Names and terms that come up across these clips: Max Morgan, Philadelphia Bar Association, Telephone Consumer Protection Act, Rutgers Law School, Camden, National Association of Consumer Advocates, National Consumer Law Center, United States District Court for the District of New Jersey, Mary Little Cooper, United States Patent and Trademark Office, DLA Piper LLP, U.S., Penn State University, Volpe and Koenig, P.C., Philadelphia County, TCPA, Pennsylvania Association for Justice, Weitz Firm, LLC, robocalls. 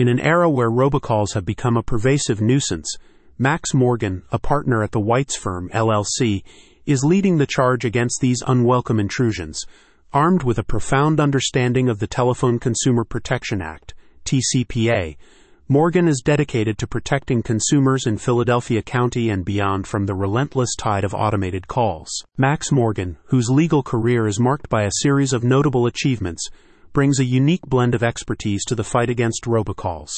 In an era where robocalls have become a pervasive nuisance, Max Morgan, a partner at the Weitz Firm, LLC, is leading the charge against these unwelcome intrusions, armed with a profound understanding of the Telephone Consumer Protection Act, TCPA. Morgan is dedicated to protecting consumers in Philadelphia County and beyond from the relentless tide of automated calls. Max Morgan, whose legal career is marked by a series of notable achievements, brings a unique blend of expertise to the fight against robocalls.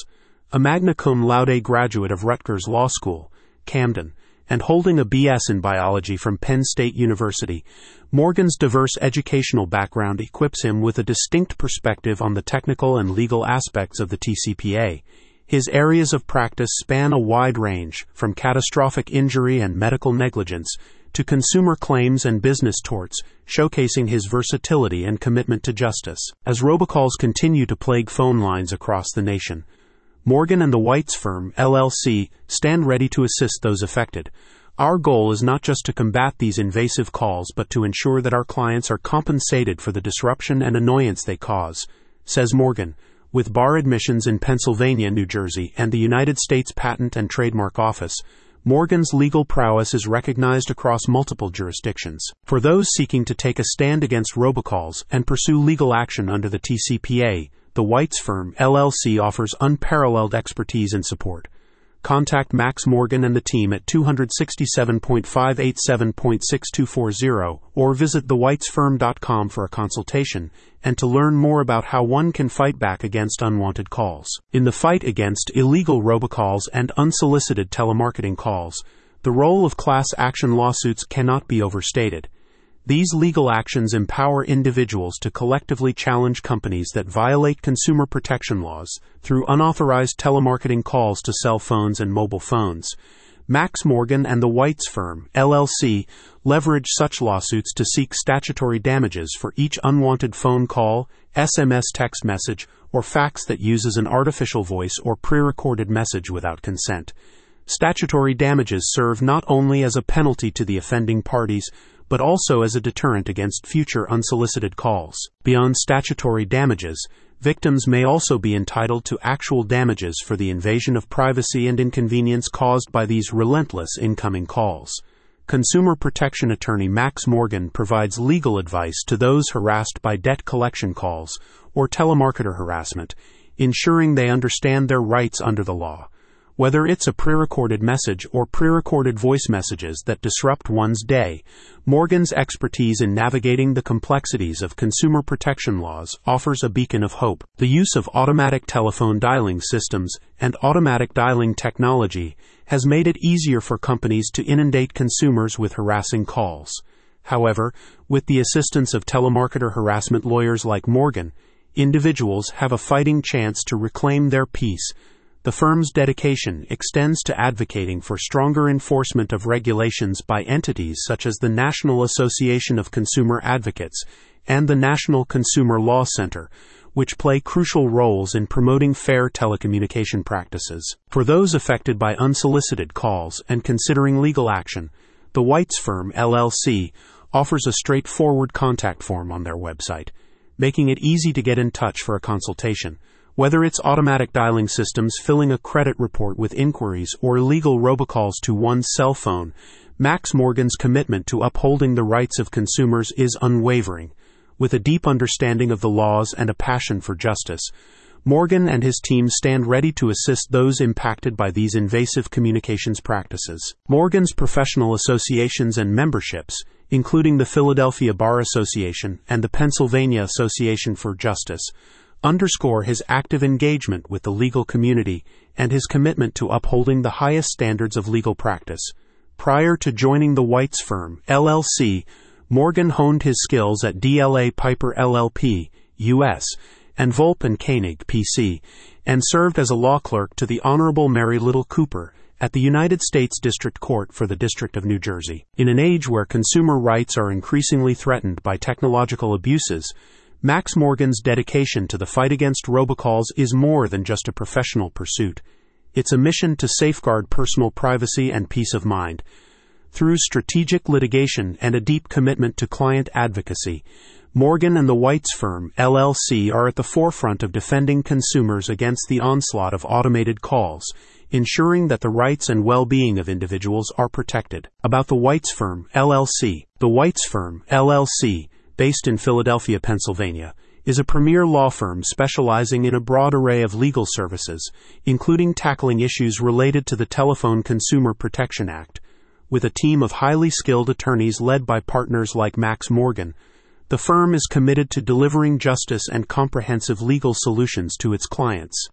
A magna cum laude graduate of Rutgers Law School, Camden, and holding a BS in biology from Penn State University, Morgan's diverse educational background equips him with a distinct perspective on the technical and legal aspects of the TCPA. His areas of practice span a wide range, from catastrophic injury and medical negligence to consumer claims and business torts, showcasing his versatility and commitment to justice. As robocalls continue to plague phone lines across the nation, Morgan and the Weitz Firm, LLC, stand ready to assist those affected. Our goal is not just to combat these invasive calls, but to ensure that our clients are compensated for the disruption and annoyance they cause, says Morgan. With bar admissions in Pennsylvania, New Jersey, and the United States Patent and Trademark Office, Morgan's legal prowess is recognized across multiple jurisdictions. For those seeking to take a stand against robocalls and pursue legal action under the TCPA, the Weitz Firm, LLC, offers unparalleled expertise and support. Contact Max Morgan and the team at 267.587.6240 or visit theweitzfirm.com for a consultation and to learn more about how one can fight back against unwanted calls. In the fight against illegal robocalls and unsolicited telemarketing calls, the role of class action lawsuits cannot be overstated. These legal actions empower individuals to collectively challenge companies that violate consumer protection laws through unauthorized telemarketing calls to cell phones and mobile phones. Max Morgan and the Weitz Firm, LLC, leverage such lawsuits to seek statutory damages for each unwanted phone call, SMS text message, or fax that uses an artificial voice or pre-recorded message without consent. Statutory damages serve not only as a penalty to the offending parties, but also as a deterrent against future unsolicited calls. Beyond statutory damages, victims may also be entitled to actual damages for the invasion of privacy and inconvenience caused by these relentless incoming calls. Consumer protection attorney Max Morgan provides legal advice to those harassed by debt collection calls or telemarketer harassment, ensuring they understand their rights under the law. Whether it's a pre-recorded message or pre-recorded voice messages that disrupt one's day, Morgan's expertise in navigating the complexities of consumer protection laws offers a beacon of hope. The use of automatic telephone dialing systems and automatic dialing technology has made it easier for companies to inundate consumers with harassing calls. However, with the assistance of telemarketer harassment lawyers like Morgan, individuals have a fighting chance to reclaim their peace. The firm's dedication extends to advocating for stronger enforcement of regulations by entities such as the National Association of Consumer Advocates and the National Consumer Law Center, which play crucial roles in promoting fair telecommunication practices. For those affected by unsolicited calls and considering legal action, the Weitz Firm, LLC, offers a straightforward contact form on their website, making it easy to get in touch for a consultation. Whether it's automatic dialing systems filling a credit report with inquiries or illegal robocalls to one's cell phone, Max Morgan's commitment to upholding the rights of consumers is unwavering. With a deep understanding of the laws and a passion for justice, Morgan and his team stand ready to assist those impacted by these invasive communications practices. Morgan's professional associations and memberships, including the Philadelphia Bar Association and the Pennsylvania Association for Justice, underscore his active engagement with the legal community and his commitment to upholding the highest standards of legal practice. Prior to joining the Weitz Firm, LLC, Morgan honed his skills at DLA Piper LLP, U.S., and Volpe and Koenig, P.C., and served as a law clerk to the Honorable Mary Little Cooper at the United States District Court for the District of New Jersey. In an age where consumer rights are increasingly threatened by technological abuses, Max Morgan's dedication to the fight against robocalls is more than just a professional pursuit. It's a mission to safeguard personal privacy and peace of mind. Through strategic litigation and a deep commitment to client advocacy, Morgan and the Weitz Firm, LLC, are at the forefront of defending consumers against the onslaught of automated calls, ensuring that the rights and well-being of individuals are protected. About the Weitz Firm, LLC. The Weitz Firm, LLC, based in Philadelphia, Pennsylvania, is a premier law firm specializing in a broad array of legal services, including tackling issues related to the Telephone Consumer Protection Act, with a team of highly skilled attorneys led by partners like Max Morgan. The firm is committed to delivering justice and comprehensive legal solutions to its clients.